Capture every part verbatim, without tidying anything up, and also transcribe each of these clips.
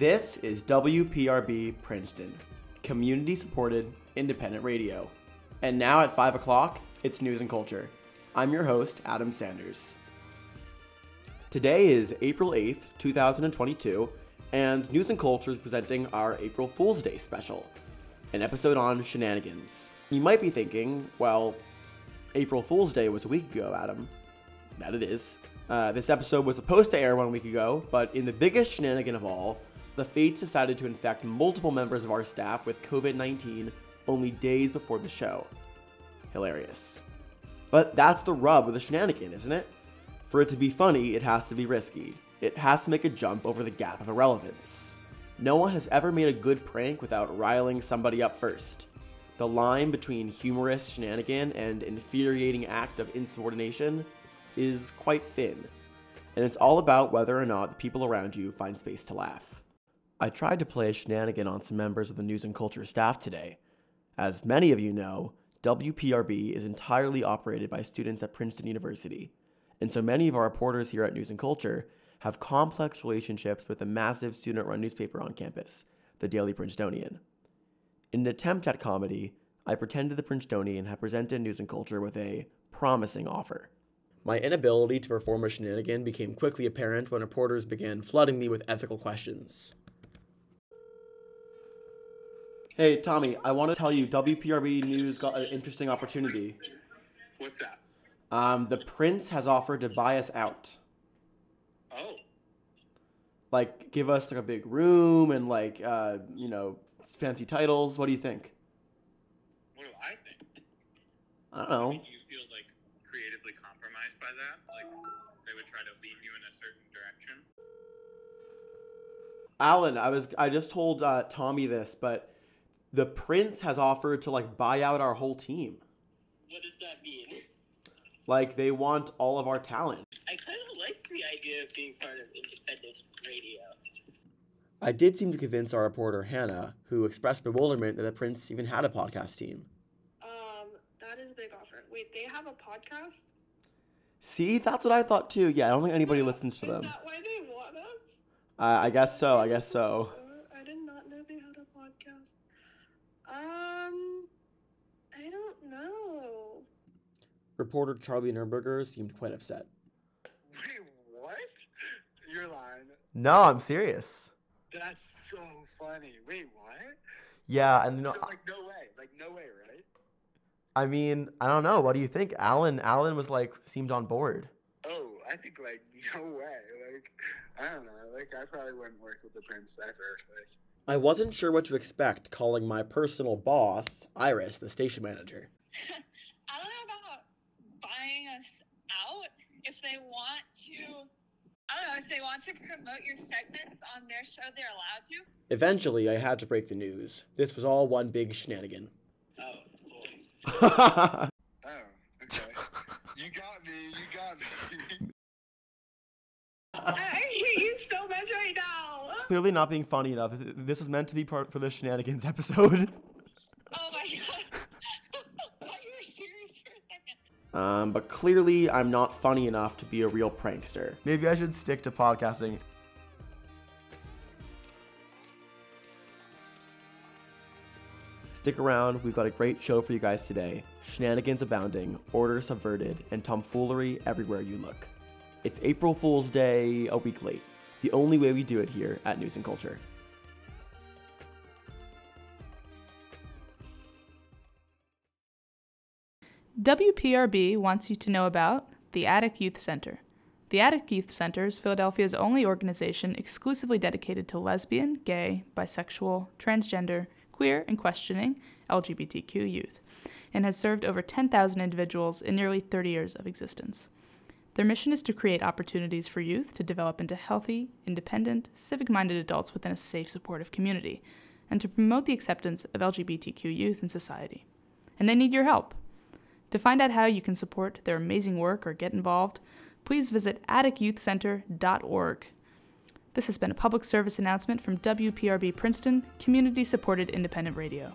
This is W P R B Princeton, community-supported, independent radio. And now at five o'clock, it's News and Culture. I'm your host, Adam Sanders. Today is April eighth, two thousand twenty-two, and News and Culture is presenting our April Fool's Day special, an episode on shenanigans. You might be thinking, well, April Fool's Day was a week ago, Adam. That it is. Uh, this episode was supposed to air one week ago, but in the biggest shenanigan of all, the fates decided to infect multiple members of our staff with COVID nineteen only days before the show. Hilarious. But that's the rub with a shenanigan, isn't it? For it to be funny, it has to be risky. It has to make a jump over the gap of irrelevance. No one has ever made a good prank without riling somebody up first. The line between humorous shenanigan and infuriating act of insubordination is quite thin, and it's all about whether or not the people around you find space to laugh. I tried to play a shenanigan on some members of the News and Culture staff today. As many of you know, W P R B is entirely operated by students at Princeton University, and so many of our reporters here at News and Culture have complex relationships with the massive student-run newspaper on campus, the Daily Princetonian. In an attempt at comedy, I pretended the Princetonian had presented News and Culture with a promising offer. My inability to perform a shenanigan became quickly apparent when reporters began flooding me with ethical questions. Hey, Tommy, I want to tell you W P R B News got an interesting opportunity. What's that? Um, the prince has offered to buy us out. Oh. Like, give us like a big room and like, uh, you know, fancy titles. What do you think? What do I think? I don't know. I mean, do you feel like creatively compromised by that? Like, they would try to lead you in a certain direction? Alan, I was, I just told uh, Tommy this, but the prince has offered to like buy out our whole team. What does that mean? Like, they want all of our talent. I kind of like the idea of being part of independent radio. I did seem to convince our reporter, Hannah, who expressed bewilderment that the prince even had a podcast team. Um, that is a big offer. Wait, they have a podcast? See, that's what I thought too. Yeah, I don't think anybody yeah. listens to is them. Is that why they want us? Uh, I guess so, I guess so. I did not know they had a podcast. Um, I don't know. Reporter Charlie Nurburger seemed quite upset. Wait, what? You're lying. No, I'm serious. That's so funny. Wait, what? Yeah, and no, so, like, no way, like no way, right? I mean, I don't know. What do you think? Alan, Alan was like seemed on board. Oh, I think like no way. Like I don't know. Like I probably wouldn't work with the prince ever. Like. I wasn't sure what to expect calling my personal boss, Iris, the station manager. Buying us out if they want to, I don't know, if they want to promote your segments on their show, they're allowed to. Eventually, I had to break the news. This was all one big shenanigan. Oh, cool. Oh, okay. You got me, you got me. I, I hate you so much right now. Clearly not being funny enough. This was meant to be part for the shenanigans episode. Oh my god. Um, but clearly I'm not funny enough to be a real prankster. Maybe I should stick to podcasting. Stick around, we've got a great show for you guys today. Shenanigans abounding, order subverted, and tomfoolery everywhere you look. It's April Fool's Day a week late, the only way we do it here at News and Culture. W P R B wants you to know about the Attic Youth Center. The Attic Youth Center is Philadelphia's only organization exclusively dedicated to lesbian, gay, bisexual, transgender, queer, and questioning L G B T Q youth, and has served over ten thousand individuals in nearly thirty years of existence. Their mission is to create opportunities for youth to develop into healthy, independent, civic-minded adults within a safe, supportive community, and to promote the acceptance of L G B T Q youth in society. And they need your help. To find out how you can support their amazing work or get involved, please visit Attic Youth Center dot org. This has been a public service announcement from W P R B Princeton, community-supported independent radio.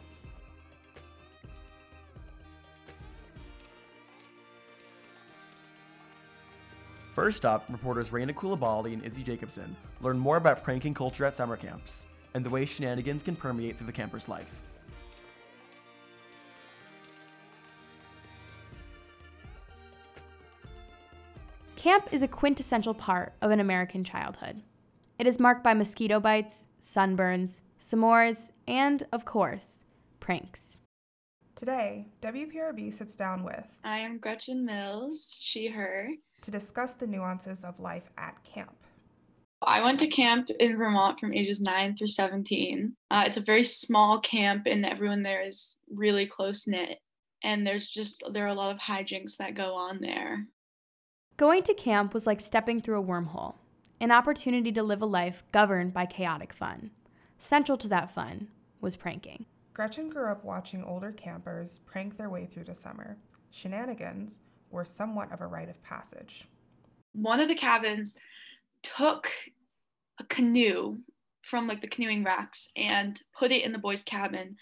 First up, reporters Raina Kulibaali and Izzy Jacobson learn more about pranking culture at summer camps and the way shenanigans can permeate through the camper's life. Camp is a quintessential part of an American childhood. It is marked by mosquito bites, sunburns, s'mores, and, of course, pranks. Today, W P R B sits down with... I am Gretchen Mills, she, her... to discuss the nuances of life at camp. I went to camp in Vermont from ages nine through seventeen. Uh, it's a very small camp and everyone there is really close-knit. And there's just, there are a lot of hijinks that go on there. Going to camp was like stepping through a wormhole, an opportunity to live a life governed by chaotic fun. Central to that fun was pranking. Gretchen grew up watching older campers prank their way through the summer. Shenanigans were somewhat of a rite of passage. One of the cabins took a canoe from like the canoeing racks and put it in the boys' cabin,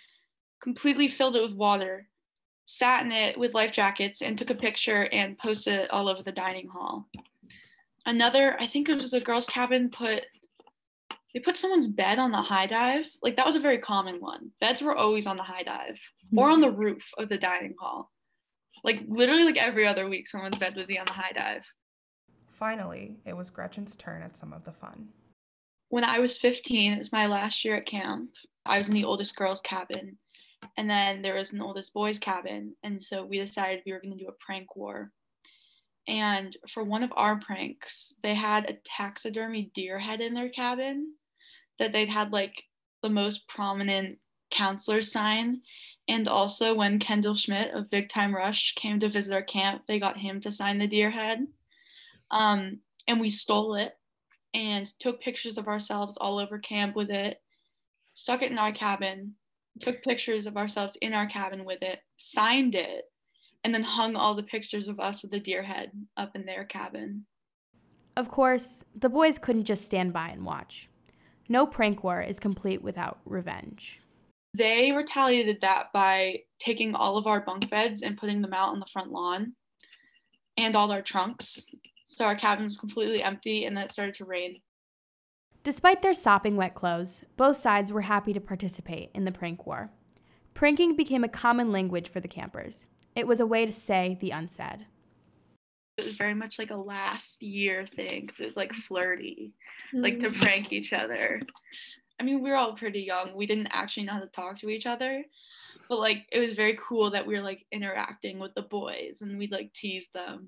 completely filled it with water, sat in it with life jackets, and took a picture and posted it all over the dining hall. Another, I think it was a girls' cabin, put they put someone's bed on the high dive. Like that was a very common one. Beds were always on the high dive or on the roof of the dining hall. Like literally like every other week, someone's bed would be on the high dive. Finally, it was Gretchen's turn at some of the fun. When I was fifteen, it was my last year at camp. I was in the oldest girls' cabin, and then there was an oldest boys' cabin. And so we decided we were gonna do a prank war. And for one of our pranks, they had a taxidermy deer head in their cabin that they'd had like the most prominent counselor sign. And also when Kendall Schmidt of Big Time Rush came to visit our camp, they got him to sign the deer head. Um, and we stole it and took pictures of ourselves all over camp with it, stuck it in our cabin, took pictures of ourselves in our cabin with it, signed it, and then hung all the pictures of us with the deer head up in their cabin. Of course, the boys couldn't just stand by and watch. No prank war is complete without revenge. They retaliated that by taking all of our bunk beds and putting them out on the front lawn and all our trunks. So our cabin was completely empty and then it started to rain. Despite their sopping wet clothes, both sides were happy to participate in the prank war. Pranking became a common language for the campers. It was a way to say the unsaid. It was very much like a last year thing because it was like flirty, mm-hmm. like to prank each other. I mean, we were all pretty young. We didn't actually know how to talk to each other, but like it was very cool that we were like interacting with the boys and we'd like tease them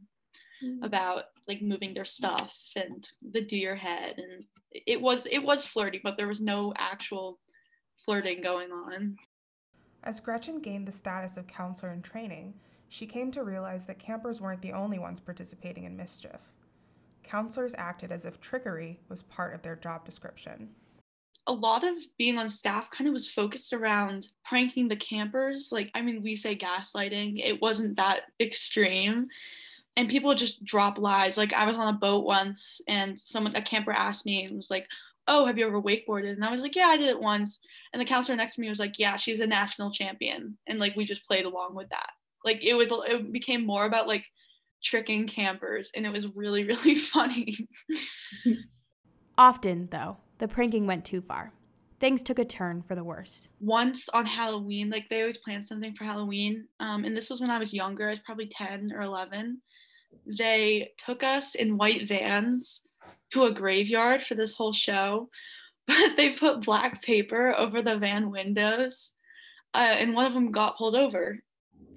mm-hmm. about like moving their stuff and the deer head. And it was it was flirty, but there was no actual flirting going on. As Gretchen gained the status of counselor in training, she came to realize that campers weren't the only ones participating in mischief. Counselors acted as if trickery was part of their job description. A lot of being on staff kind of was focused around pranking the campers. Like, I mean, we say gaslighting. It wasn't that extreme. And people just drop lies. Like, I was on a boat once and someone, a camper asked me and was like, oh, have you ever wakeboarded? And I was like, yeah, I did it once. And the counselor next to me was like, yeah, she's a national champion. And like, we just played along with that. Like, it was, it became more about like tricking campers. And it was really, really funny. Often, though, the pranking went too far. Things took a turn for the worse. Once on Halloween, like they always plan something for Halloween. Um, and this was when I was younger, I was probably ten or eleven. They took us in white vans to a graveyard for this whole show, but they put black paper over the van windows. Uh, and one of them got pulled over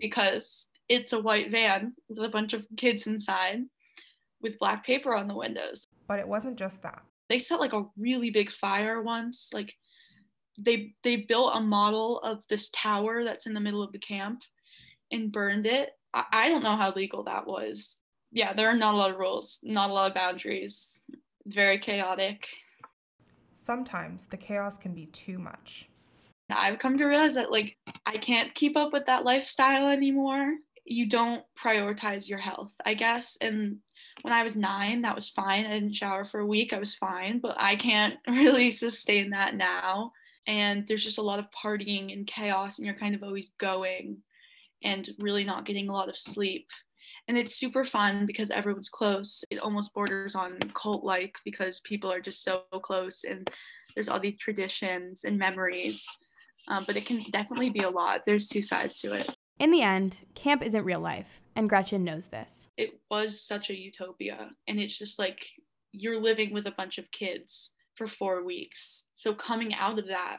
because it's a white van with a bunch of kids inside with black paper on the windows. But it wasn't just that. They set like a really big fire once. Like they they built a model of this tower that's in the middle of the camp and burned it. I, I don't know how legal that was. Yeah, there are not a lot of rules, not a lot of boundaries, very chaotic. Sometimes the chaos can be too much. I've come to realize that like I can't keep up with that lifestyle anymore. You don't prioritize your health, I guess, and when I was nine, that was fine. I didn't shower for a week. I was fine, but I can't really sustain that now. And there's just a lot of partying and chaos, and you're kind of always going and really not getting a lot of sleep. And it's super fun because everyone's close. It almost borders on cult-like because people are just so close and there's all these traditions and memories. Um, but it can definitely be a lot. There's two sides to it. In the end, camp isn't real life, and Gretchen knows this. It was such a utopia, and it's just like you're living with a bunch of kids for four weeks. So coming out of that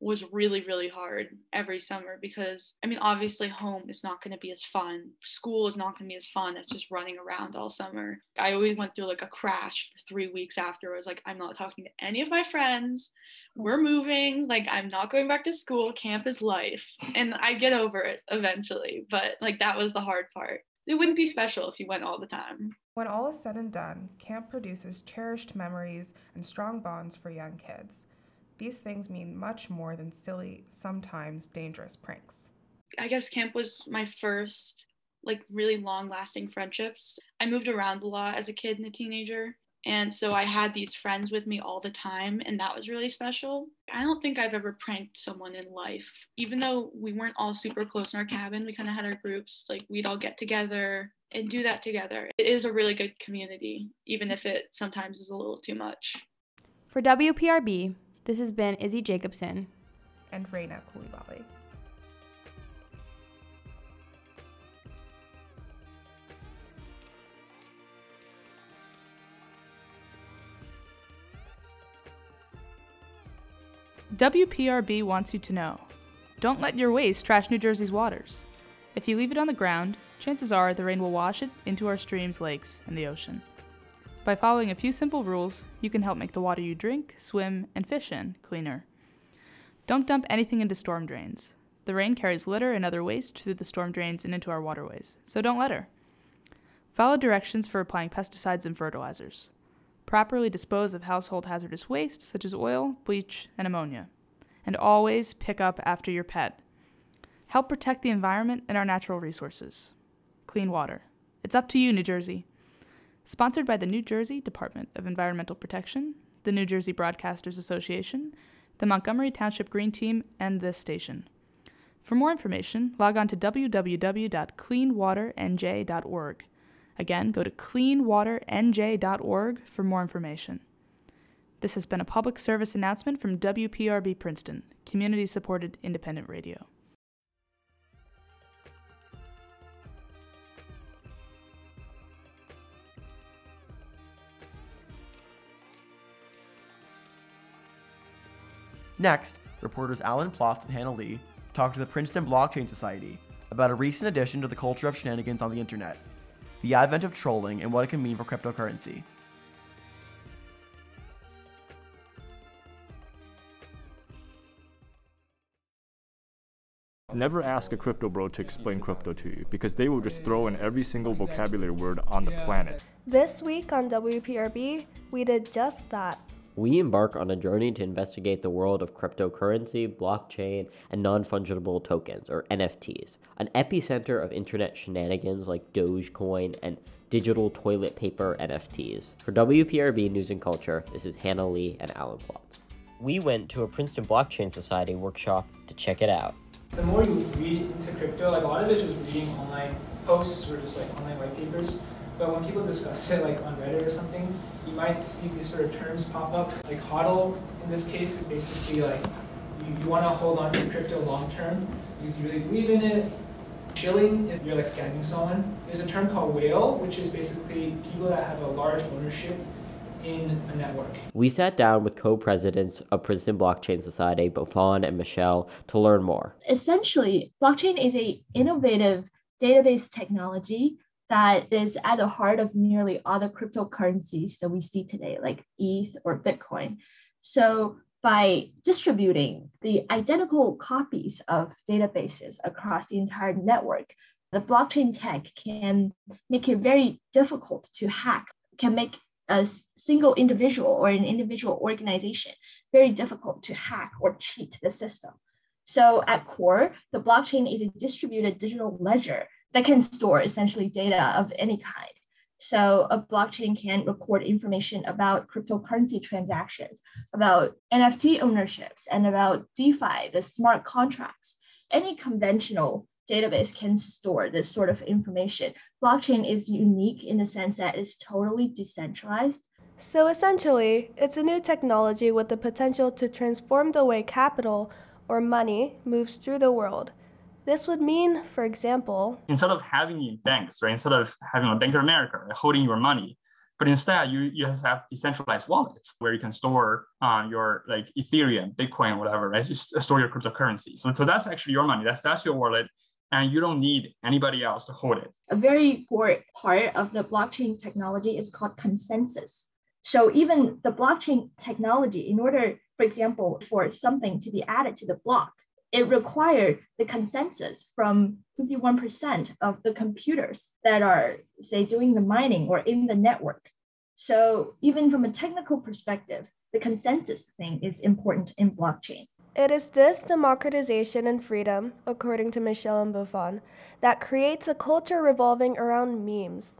was really, really hard every summer because, I mean, obviously home is not going to be as fun. School is not going to be as fun as just running around all summer. I always went through like a crash for three weeks after. I was like, I'm not talking to any of my friends. We're moving. Like, I'm not going back to school. Camp is life. And I get over it eventually. But like, that was the hard part. It wouldn't be special if you went all the time. When all is said and done, camp produces cherished memories and strong bonds for young kids. These things mean much more than silly, sometimes dangerous pranks. I guess camp was my first, like, really long-lasting friendships. I moved around a lot as a kid and a teenager, and so I had these friends with me all the time, and that was really special. I don't think I've ever pranked someone in life. Even though we weren't all super close in our cabin, we kind of had our groups, like, we'd all get together and do that together. It is a really good community, even if it sometimes is a little too much. For W P R B, this has been Izzy Jacobson and Raina Kulibaali. W P R B wants you to know, don't let your waste trash New Jersey's waters. If you leave it on the ground, chances are the rain will wash it into our streams, lakes, and the ocean. By following a few simple rules, you can help make the water you drink, swim, and fish in cleaner. Don't dump anything into storm drains. The rain carries litter and other waste through the storm drains and into our waterways, so don't litter. Follow directions for applying pesticides and fertilizers. Properly dispose of household hazardous waste, such as oil, bleach, and ammonia. And always pick up after your pet. Help protect the environment and our natural resources. Clean water. It's up to you, New Jersey. Sponsored by the New Jersey Department of Environmental Protection, the New Jersey Broadcasters Association, the Montgomery Township Green Team, and this station. For more information, log on to w w w dot clean water n j dot org. Again, go to clean water n j dot org for more information. This has been a public service announcement from W P R B Princeton, community-supported independent radio. Next, reporters Alan Plotz and Hannah Lee talk to the Princeton Blockchain Society about a recent addition to the culture of shenanigans on the internet, the advent of trolling and what it can mean for cryptocurrency. Never ask a crypto bro to explain crypto to you, because they will just throw in every single vocabulary word on the planet. This week on W P R B, we did just that. We embark on a journey to investigate the world of cryptocurrency, blockchain, and non-fungible tokens, or N F Ts, an epicenter of internet shenanigans like Dogecoin and digital toilet paper N F Ts. For W P R B News and Culture, this is Hannah Lee and Alan Plotz. We went to a Princeton Blockchain Society workshop to check it out. The more you read to crypto, like a lot of it is just reading online posts or just like online white papers. But when people discuss it, like on Reddit or something, you might see these sort of terms pop up. Like HODL, in this case, is basically like you, you want to hold on to crypto long term because you really believe in it. Shilling is you're like scamming someone. There's a term called whale, which is basically people that have a large ownership in a network. We sat down with co-presidents of Princeton Blockchain Society, Fawn and Michelle, to learn more. Essentially, blockchain is an innovative database technology that is at the heart of nearly all the cryptocurrencies that we see today, like E T H or Bitcoin. So by distributing the identical copies of databases across the entire network, the blockchain tech can make it very difficult to hack, can make a single individual or an individual organization very difficult to hack or cheat the system. So at core, the blockchain is a distributed digital ledger that can store essentially data of any kind. So a blockchain can record information about cryptocurrency transactions, about N F T ownerships, and about DeFi, the smart contracts, any conventional database can store this sort of information. Blockchain is unique in the sense that it's totally decentralized. So essentially, it's a new technology with the potential to transform the way capital or money moves through the world. This would mean, for example, instead of having banks, right? Instead of having a Bank of America, right, holding your money, but instead you, you have decentralized wallets where you can store um, your like Ethereum, Bitcoin, whatever, right? You store your cryptocurrency. So, so that's actually your money. That's that's your wallet. And you don't need anybody else to hold it. A very core part of the blockchain technology is called consensus. So even the blockchain technology, in order, for example, for something to be added to the block, it required the consensus from fifty-one percent of the computers that are, say, doing the mining or in the network. So even from a technical perspective, the consensus thing is important in blockchain. It is this democratization and freedom, according to Michelle and Buffon, that creates a culture revolving around memes.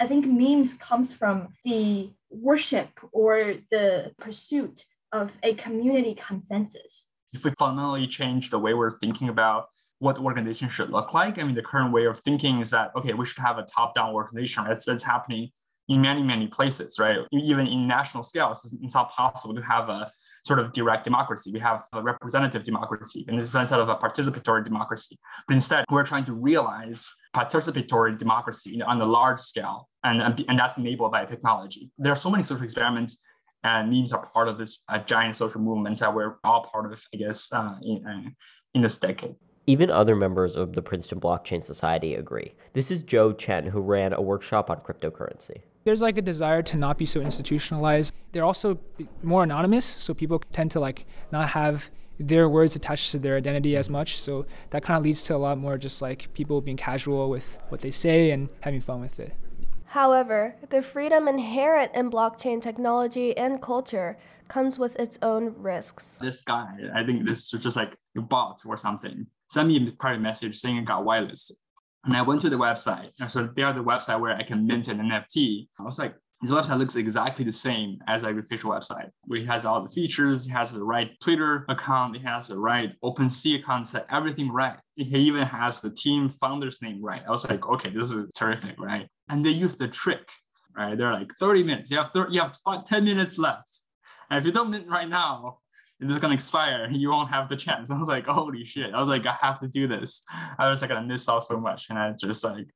I think memes comes from the worship or the pursuit of a community consensus. If we fundamentally change the way we're thinking about what the organization should look like, I mean, the current way of thinking is that, okay, we should have a top-down organization. That's, that's happening in many, many places, right? Even in national scales, it's not possible to have a sort of direct democracy. We have a representative democracy in the sense of a participatory democracy. But instead, we're trying to realize participatory democracy on a large scale, and, and that's enabled by technology. There are so many social experiments, and memes are part of this uh, giant social movement that we're all part of, I guess, uh, in, uh, in this decade. Even other members of the Princeton Blockchain Society agree. This is Joe Chen, who ran a workshop on cryptocurrency. There's like a desire to not be so institutionalized. They're also more anonymous, so people tend to like not have their words attached to their identity as much. So that kind of leads to a lot more just like people being casual with what they say and having fun with it. However, the freedom inherent in blockchain technology and culture comes with its own risks. This guy, I think this is just like a bot or something, sent me a private message saying it got whitelisted. And I went to the website. So they are the website where I can mint an N F T. I was like, this website looks exactly the same as like the official website. It has all the features. It has the right Twitter account. It has the right OpenSea account. It's like everything right. It even has the team founder's name right. I was like, okay, this is terrific, right? And they use the trick, right? They're like, thirty minutes. You have thirty, you have ten minutes left. And if you don't mint right now, it's going to expire and you won't have the chance. I was like, holy shit. I was like, I have to do this. I was like, I missed out so much. And I just like,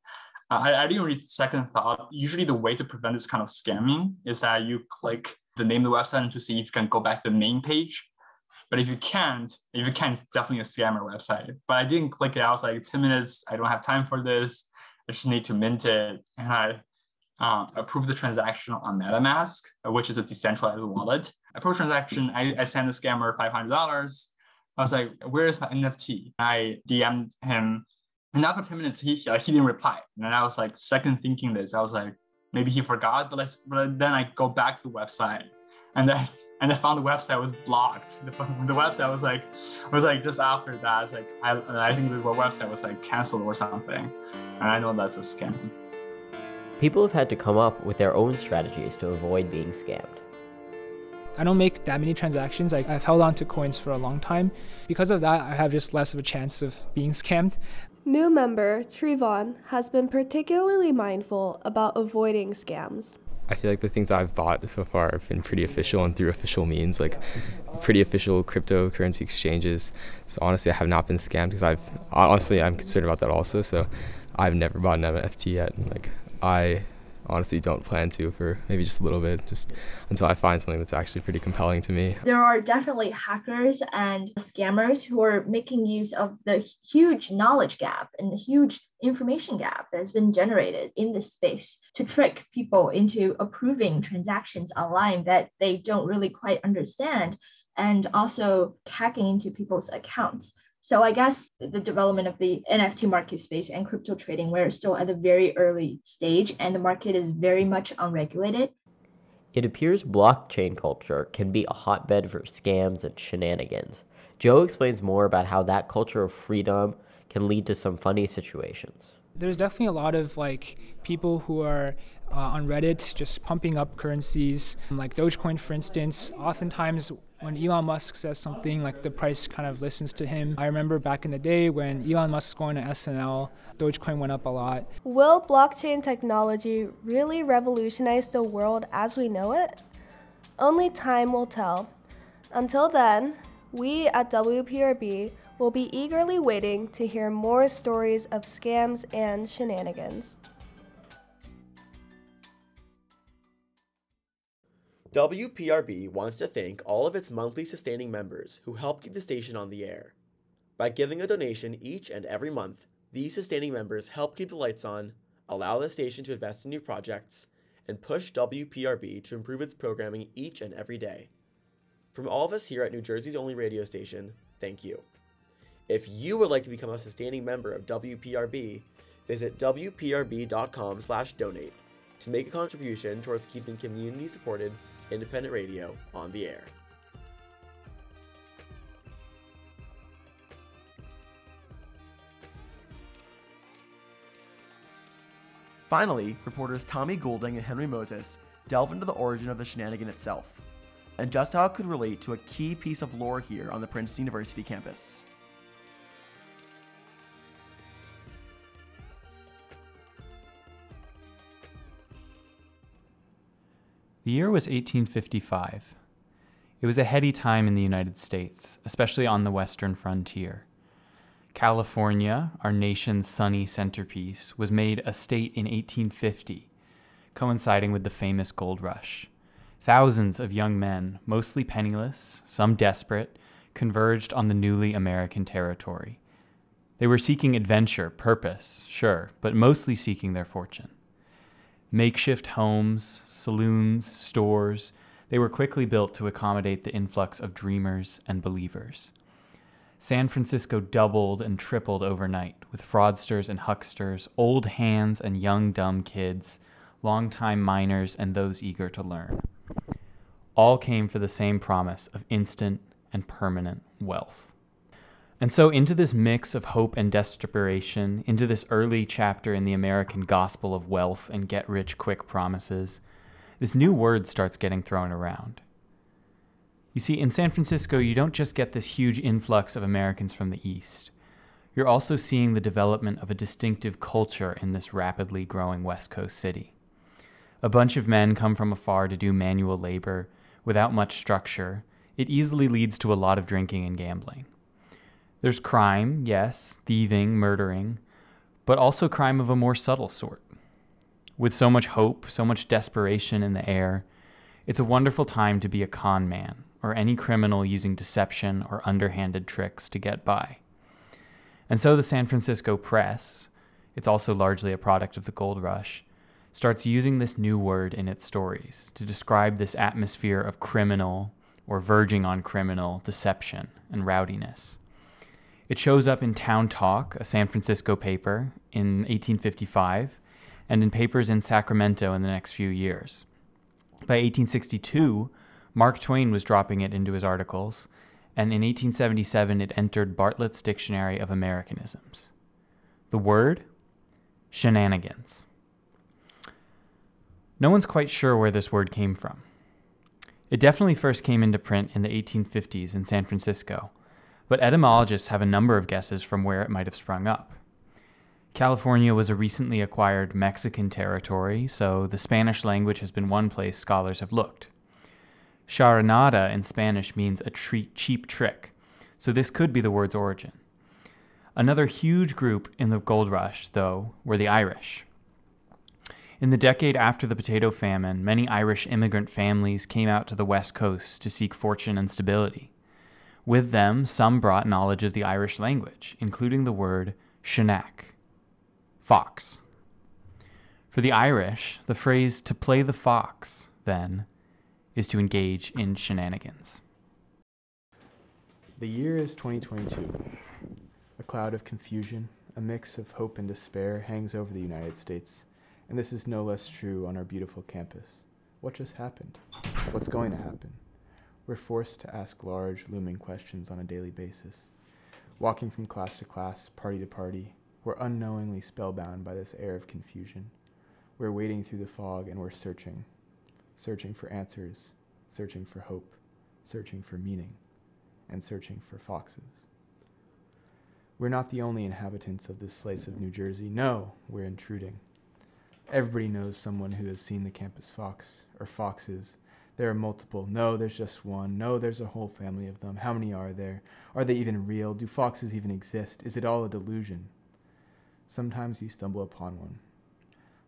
I, I didn't really second thought. Usually the way to prevent this kind of scamming is that you click the name of the website to see if you can go back to the main page. But if you can't, if you can, it's definitely a scammer website. But I didn't click it. I was like, ten minutes. I don't have time for this. I just need to mint it. And I um, approved the transaction on MetaMask, which is a decentralized wallet. Approach transaction, I, I sent the scammer five hundred dollars. I was like, where is my N F T? I D M'd him. And after ten minutes, he, he didn't reply. And I was like, second thinking this. I was like, maybe he forgot. But, let's, but then I go back to the website. And then and I found the website was blocked. The, the website was like, was like just after that, I was like, I, I think the website was like canceled or something. And I know that's a scam. People have had to come up with their own strategies to avoid being scammed. I don't make that many transactions. I, I've held on to coins for a long time. Because of that, I have just less of a chance of being scammed. New member Trivon has been particularly mindful about avoiding scams. I feel like the things I've bought so far have been pretty official and through official means, like pretty official cryptocurrency exchanges. So honestly, I have not been scammed because I've, honestly, I'm concerned about that also. So I've never bought an N F T yet. And like I honestly don't plan to for maybe just a little bit, just until I find something that's actually pretty compelling to me. There are definitely hackers and scammers who are making use of the huge knowledge gap and the huge information gap that has been generated in this space to trick people into approving transactions online that they don't really quite understand, and also hacking into people's accounts. So I guess the development of the N F T market space and crypto trading, we're still at a very early stage and the market is very much unregulated. It appears blockchain culture can be a hotbed for scams and shenanigans. Joe explains more about how that culture of freedom can lead to some funny situations. There's definitely a lot of like people who are uh, on Reddit just pumping up currencies, like Dogecoin, for instance. Oftentimes, When Elon Musk says something, like the price kind of listens to him. I remember back in the day when Elon Musk was going to S N L, Dogecoin went up a lot. Will blockchain technology really revolutionize the world as we know it? Only time will tell. Until then, we at W P R B will be eagerly waiting to hear more stories of scams and shenanigans. W P R B wants to thank all of its monthly sustaining members who help keep the station on the air. By giving a donation each and every month, these sustaining members help keep the lights on, allow the station to invest in new projects, and push W P R B to improve its programming each and every day. From all of us here at New Jersey's only radio station, thank you. If you would like to become a sustaining member of W P R B, visit W P R B dot com slash donate to make a contribution towards keeping community-supported independent radio on the air. Finally, reporters Tommy Goulding and Henry Moses delve into the origin of the shenanigan itself, and just how it could relate to a key piece of lore here on the Princeton University campus. The year was eighteen fifty-five. It was a heady time in the United States, especially on the western frontier. California, our nation's sunny centerpiece, was made a state in eighteen fifty, coinciding with the famous gold rush. Thousands of young men, mostly penniless, some desperate, converged on the newly American territory. They were seeking adventure, purpose, sure, but mostly seeking their fortune. Makeshift homes, saloons, stores, they were quickly built to accommodate the influx of dreamers and believers. San Francisco doubled and tripled overnight, with fraudsters and hucksters, old hands and young dumb kids, longtime miners and those eager to learn. All came for the same promise of instant and permanent wealth. And so into this mix of hope and desperation, into this early chapter in the American gospel of wealth and get-rich-quick promises, this new word starts getting thrown around. You see, in San Francisco, you don't just get this huge influx of Americans from the East. You're also seeing the development of a distinctive culture in this rapidly growing West Coast city. A bunch of men come from afar to do manual labor. Without much structure, it easily leads to a lot of drinking and gambling. There's crime, yes, thieving, murdering, but also crime of a more subtle sort. With so much hope, so much desperation in the air, it's a wonderful time to be a con man, or any criminal using deception or underhanded tricks to get by. And so the San Francisco press, it's also largely a product of the gold rush, starts using this new word in its stories to describe this atmosphere of criminal, or verging on criminal, deception and rowdiness. It shows up in Town Talk, a San Francisco paper, in eighteen fifty-five, and in papers in Sacramento in the next few years. By eighteen sixty-two, Mark Twain was dropping it into his articles, and in eighteen seventy-seven it entered Bartlett's Dictionary of Americanisms. The word? Shenanigans. No one's quite sure where this word came from. It definitely first came into print in the eighteen fifties in San Francisco, but etymologists have a number of guesses from where it might have sprung up. California was a recently acquired Mexican territory, so the Spanish language has been one place scholars have looked. Charinada in Spanish means a tre- cheap trick, so this could be the word's origin. Another huge group in the gold rush, though, were the Irish. In the decade after the potato famine, many Irish immigrant families came out to the West Coast to seek fortune and stability. With them, some brought knowledge of the Irish language, including the word shenac, fox. For the Irish, the phrase to play the fox, then, is to engage in shenanigans. The year is twenty twenty-two. A cloud of confusion, a mix of hope and despair hangs over the United States, and this is no less true on our beautiful campus. What just happened? What's going to happen? We're forced to ask large, looming questions on a daily basis. Walking from class to class, party to party, we're unknowingly spellbound by this air of confusion. We're wading through the fog and we're searching. Searching for answers, searching for hope, searching for meaning, and searching for foxes. We're not the only inhabitants of this slice of New Jersey. No, we're intruding. Everybody knows someone who has seen the campus fox, or foxes. There are multiple. No, there's just one. No, there's a whole family of them. How many are there? Are they even real? Do foxes even exist? Is it all a delusion? Sometimes you stumble upon one.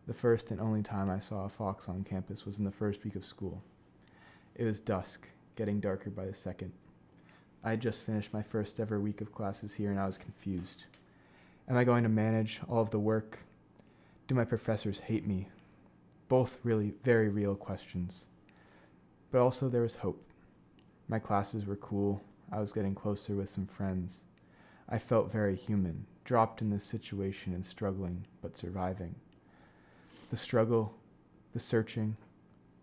The first and only time I saw a fox on campus was in the first week of school. It was dusk, getting darker by the second. I had just finished my first ever week of classes here, and I was confused. Am I going to manage all of the work? Do my professors hate me? Both really very real questions. But also there was hope. My classes were cool. I was getting closer with some friends. I felt very human, dropped in this situation and struggling, but surviving. The struggle, the searching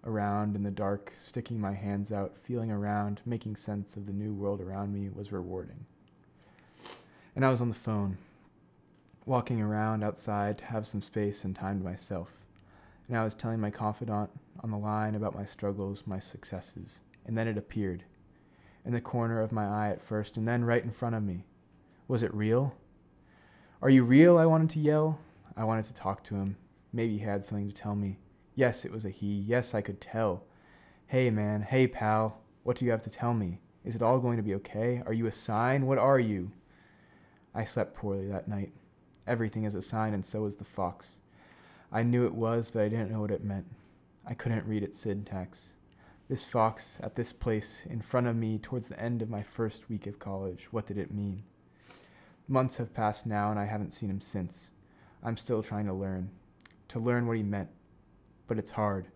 around in the dark, sticking my hands out, feeling around, making sense of the new world around me was rewarding. And I was on the phone, walking around outside to have some space and time to myself. And I was telling my confidant on the line about my struggles, my successes. And then it appeared, in the corner of my eye at first, and then right in front of me. Was it real? Are you real? I wanted to yell. I wanted to talk to him. Maybe he had something to tell me. Yes, it was a he. Yes, I could tell. Hey, man. Hey, pal. What do you have to tell me? Is it all going to be okay? Are you a sign? What are you? I slept poorly that night. Everything is a sign, and so is the fox. I knew it was, but I didn't know what it meant. I couldn't read its syntax. This fox, at this place, in front of me, towards the end of my first week of college. What did it mean? Months have passed now, and I haven't seen him since. I'm still trying to learn. To learn what he meant. But it's hard.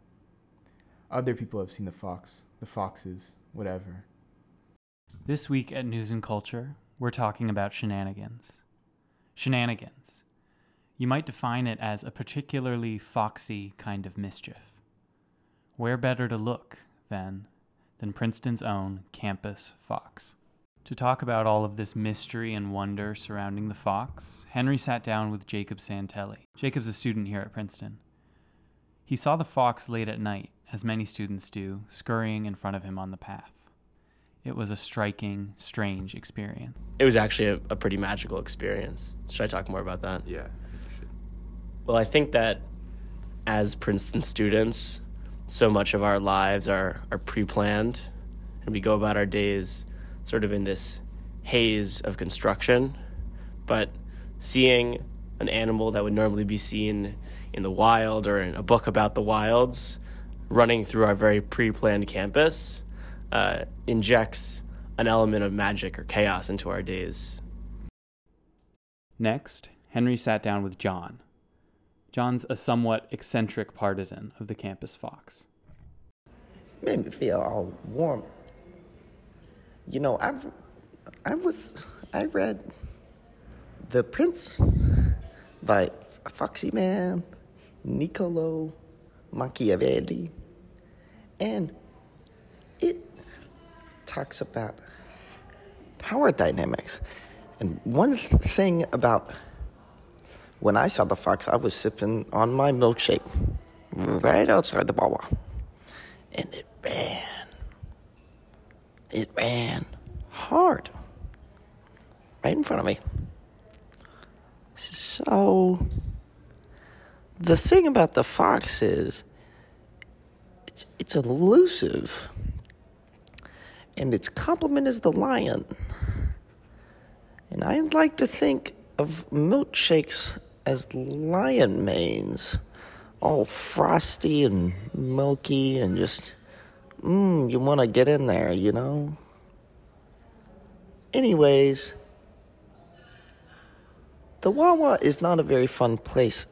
Other people have seen the fox, the foxes, whatever. This week at News and Culture, we're talking about shenanigans. Shenanigans. You might define it as a particularly foxy kind of mischief. Where better to look, then, than Princeton's own campus fox? To talk about all of this mystery and wonder surrounding the fox, Henry sat down with Jacob Santelli. Jacob's a student here at Princeton. He saw the fox late at night, as many students do, scurrying in front of him on the path. It was a striking, strange experience. It was actually a, a pretty magical experience. Should I talk more about that? Yeah, you should. Well, I think that as Princeton students, so much of our lives are, are pre-planned, and we go about our days sort of in this haze of construction. But seeing an animal that would normally be seen in the wild or in a book about the wilds, running through our very pre-planned campus, uh, injects an element of magic or chaos into our days. Next, Henry sat down with John. John's a somewhat eccentric partisan of the campus fox. Made me feel all warm. You know, I've, I was, I read The Prince by Foxy Man, Niccolo Machiavelli, and it talks about power dynamics. And one thing about when I saw the fox, I was sipping on my milkshake right outside the Wawa, and it ran. It ran hard right in front of me. So the thing about the fox is it's it's elusive, and its complement is the lion. And I like to think of milkshakes as lion manes, all frosty and milky and just, mmm, you want to get in there, you know? Anyways, the Wawa is not a very fun place.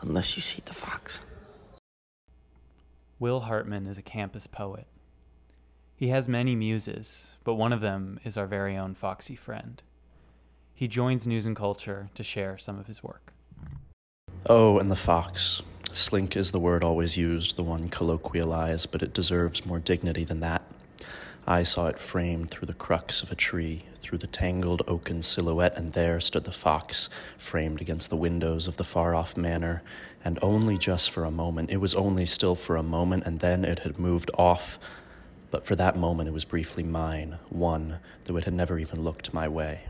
Unless you see the fox. Will Hartman is a campus poet. He has many muses, but one of them is our very own foxy friend. He joins News and Culture to share some of his work. Oh, and the fox. Slink is the word always used, the one colloquialized, but it deserves more dignity than that. I saw it framed through the crux of a tree, through the tangled oaken silhouette, and there stood the fox, framed against the windows of the far-off manor, and only just for a moment, it was only still for a moment, and then it had moved off but for that moment it was briefly mine, one, though it had never even looked my way.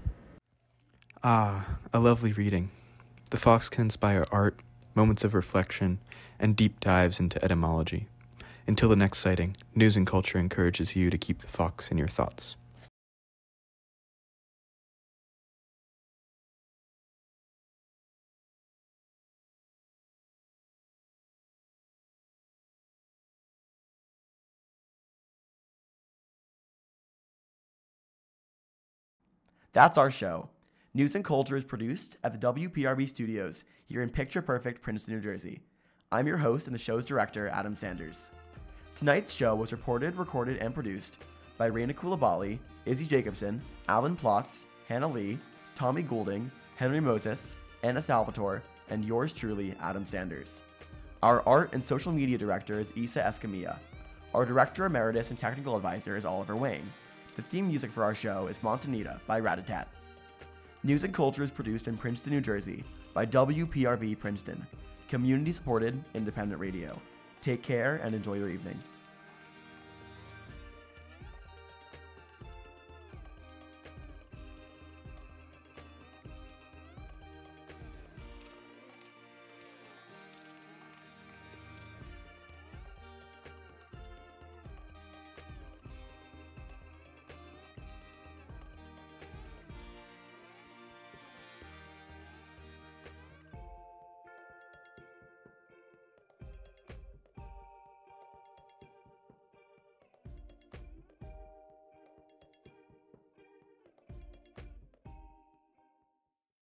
Ah, a lovely reading. The Fox can inspire art, moments of reflection, and deep dives into etymology. Until the next sighting, News and Culture encourages you to keep the fox in your thoughts. That's our show. News and Culture is produced at the W P R B studios here in picture-perfect Princeton, New Jersey. I'm your host and the show's director, Adam Sanders. Tonight's show was reported, recorded, and produced by Raina Kulibaali, Izzy Jacobson, Alan Plotz, Hannah Lee, Tommy Goulding, Henry Moses, Anna Salvatore, and yours truly, Adam Sanders. Our art and social media director is Isa Escamilla. Our director emeritus and technical advisor is Oliver Wayne. The theme music for our show is Montanita by Ratatat. News and Culture is produced in Princeton, New Jersey by W P R B Princeton, community-supported independent radio. Take care and enjoy your evening.